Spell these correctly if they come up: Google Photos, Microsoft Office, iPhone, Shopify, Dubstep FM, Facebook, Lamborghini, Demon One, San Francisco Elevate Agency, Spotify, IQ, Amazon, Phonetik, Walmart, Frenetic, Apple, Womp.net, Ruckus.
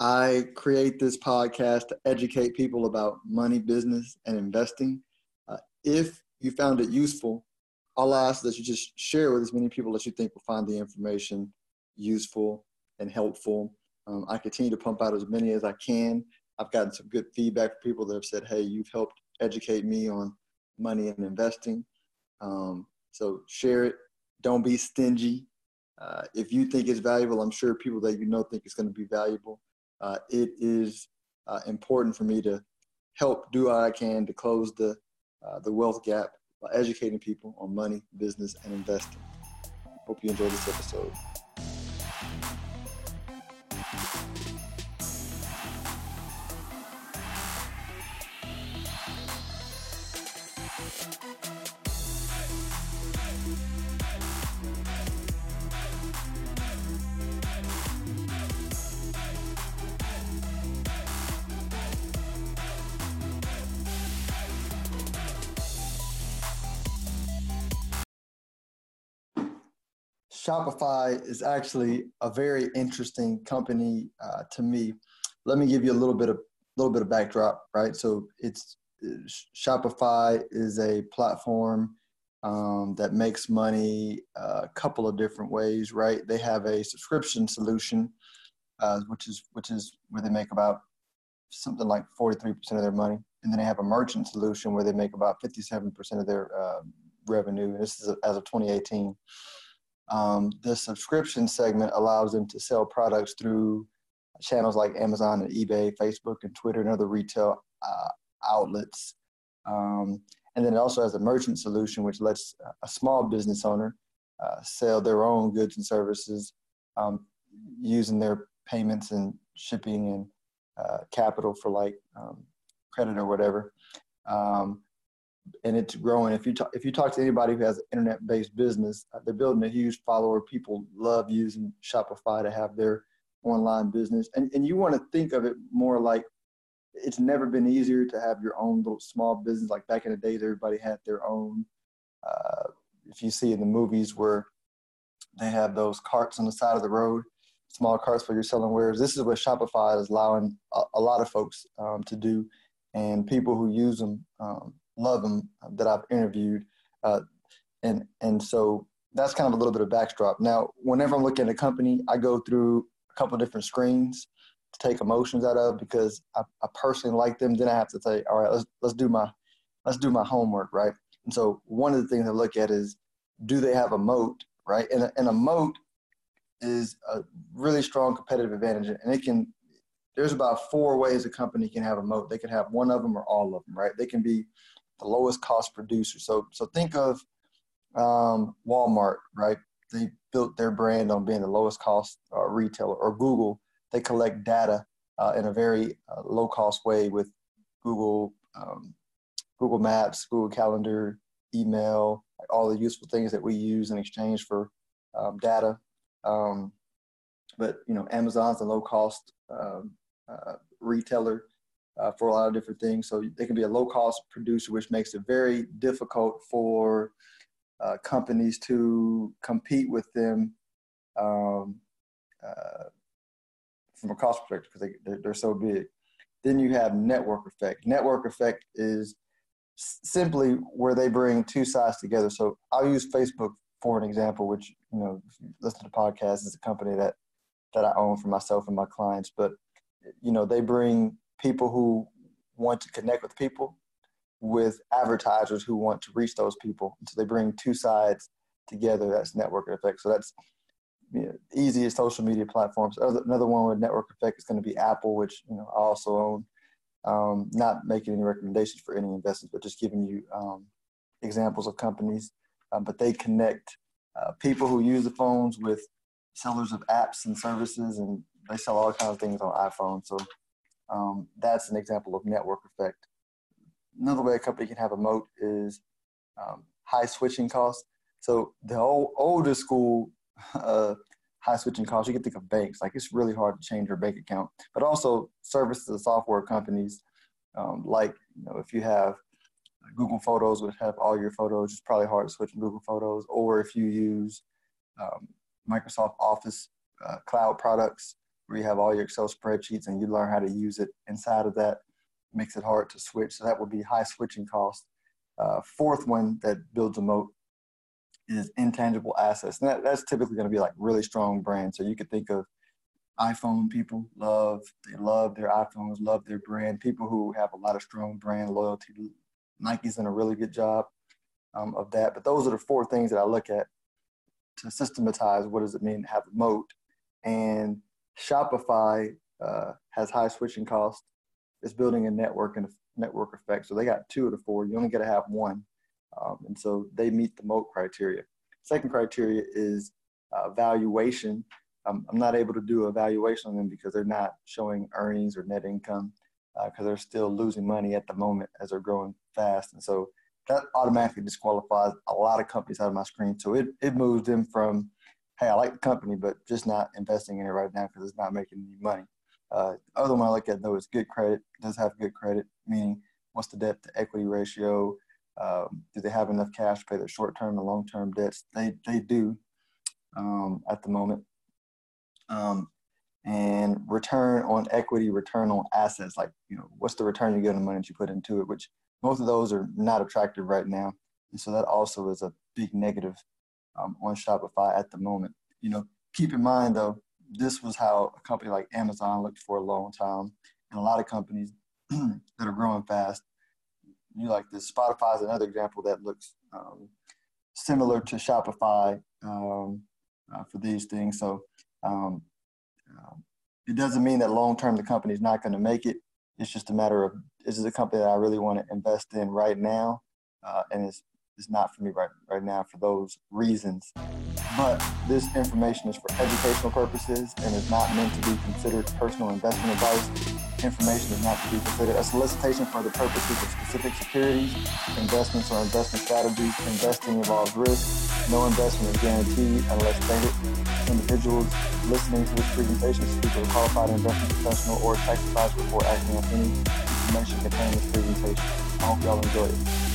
I create this podcast to educate people about money, business, and investing. If you found it useful, I'll ask that you just share with as many people that you think will find the information useful and helpful. I continue to pump out as many as I can. I've gotten some good feedback from people that have said, hey, you've helped educate me on money and investing. So share it. Don't be stingy. If you think it's valuable, I'm sure people that you know think it's going to be valuable. It is important for me to help do what I can to close the wealth gap by educating people on money, business, and investing. Hope you enjoyed this episode. Shopify is actually a very interesting company to me. Let me give you a little bit of backdrop, right? So Shopify is a platform that makes money a couple of different ways, right? They have a subscription solution, which is where they make about something like 43% of their money, and then they have a merchant solution where they make about 57% of their revenue. This is as of 2018. The subscription segment allows them to sell products through channels like Amazon and eBay, Facebook and Twitter and other retail outlets. And then it also has a merchant solution, which lets a small business owner sell their own goods and services using their payments and shipping and capital for like credit or whatever. And it's growing. If you talk to anybody who has an internet-based business, they're building a huge follower. People love using Shopify to have their online business. And you want to think of it more like it's never been easier to have your own little small business. Like back in the days, everybody had their own. If you see in the movies where they have those carts on the side of the road, small carts where you're selling wares, this is what Shopify is allowing a lot of folks to do. And people who use them love them that I've interviewed. And so that's kind of a little bit of backdrop. Now, whenever I'm looking at a company, I go through a couple of different screens to take emotions out of because I personally like them. Then I have to say, all right, let's do my homework, right? And so one of the things I look at is, do they have a moat, right? And a moat is a really strong competitive advantage. And there's about four ways a company can have a moat. They can have one of them or all of them, right? They can be the lowest cost producer. So think of Walmart, right? They built their brand on being the lowest cost retailer. Or Google, they collect data in a very low cost way with Google Maps, Google Calendar, email, like all the useful things that we use in exchange for data. But you know, Amazon's a low cost retailer for a lot of different things. So they can be a low-cost producer, which makes it very difficult for companies to compete with them from a cost perspective because they're so big. Then you have network effect. Network effect is simply where they bring two sides together. So I'll use Facebook for an example, which, you know, if you listen to the podcast, is a company that I own for myself and my clients, but you know, they bring people who want to connect with people with advertisers who want to reach those people. And so they bring two sides together. That's network effect. So that's, you know, easiest social media platforms. Another one with network effect is going to be Apple, which, you know, I also own. Not making any recommendations for any investments, but just giving you examples of companies. But they connect people who use the phones with sellers of apps and services, and they sell all kinds of things on iPhone. So that's an example of network effect. Another way a company can have a moat is high switching costs. So the older school high switching costs, you can think of banks. Like it's really hard to change your bank account, but also services and software companies. Like, you know, if you have Google Photos, which have all your photos, it's probably hard to switch to Google Photos. Or if you use Microsoft Office cloud products, where you have all your Excel spreadsheets and you learn how to use it inside of that, makes it hard to switch. So that would be high switching cost. Fourth one that builds a moat is intangible assets. And that's typically going to be like really strong brands. So you could think of iPhone people, they love their iPhones, love their brand. People who have a lot of strong brand loyalty. Nike's done a really good job of that. But those are the four things that I look at to systematize what does it mean to have a moat. And Shopify has high switching costs. It's building a network and a network effect. So they got two of the four. You only got to have one. And so they meet the moat criteria. Second criteria is valuation. I'm not able to do a valuation on them because they're not showing earnings or net income because they're still losing money at the moment as they're growing fast. And so that automatically disqualifies a lot of companies out of my screen. So it moves them from, hey, I like the company, but just not investing in it right now because it's not making any money. The other one I look at, though, is good credit. Does have good credit, meaning what's the debt to equity ratio? Do they have enough cash to pay their short-term and long-term debts? They do at the moment. And return on equity, return on assets, like, you know, what's the return you get on the money that you put into it, which both of those are not attractive right now. And so that also is a big negative on Shopify at the moment. You know, keep in mind, though, this was how a company like Amazon looked for a long time. And a lot of companies that are growing fast, you like this. Spotify is another example that looks similar to Shopify for these things. So it doesn't mean that long-term the company is not going to make it. It's just a matter of, this is a company that I really want to invest in right now. And it's not for me right now for those reasons. But this information is for educational purposes and is not meant to be considered personal investment advice. Information is not to be considered a solicitation for the purposes of specific securities, investments, or investment strategies. Investing involves risk. No investment is guaranteed unless stated. Individuals listening to this presentation speak to a qualified investment professional or tax advisor before acting on any information contained in this presentation. I hope y'all enjoy it.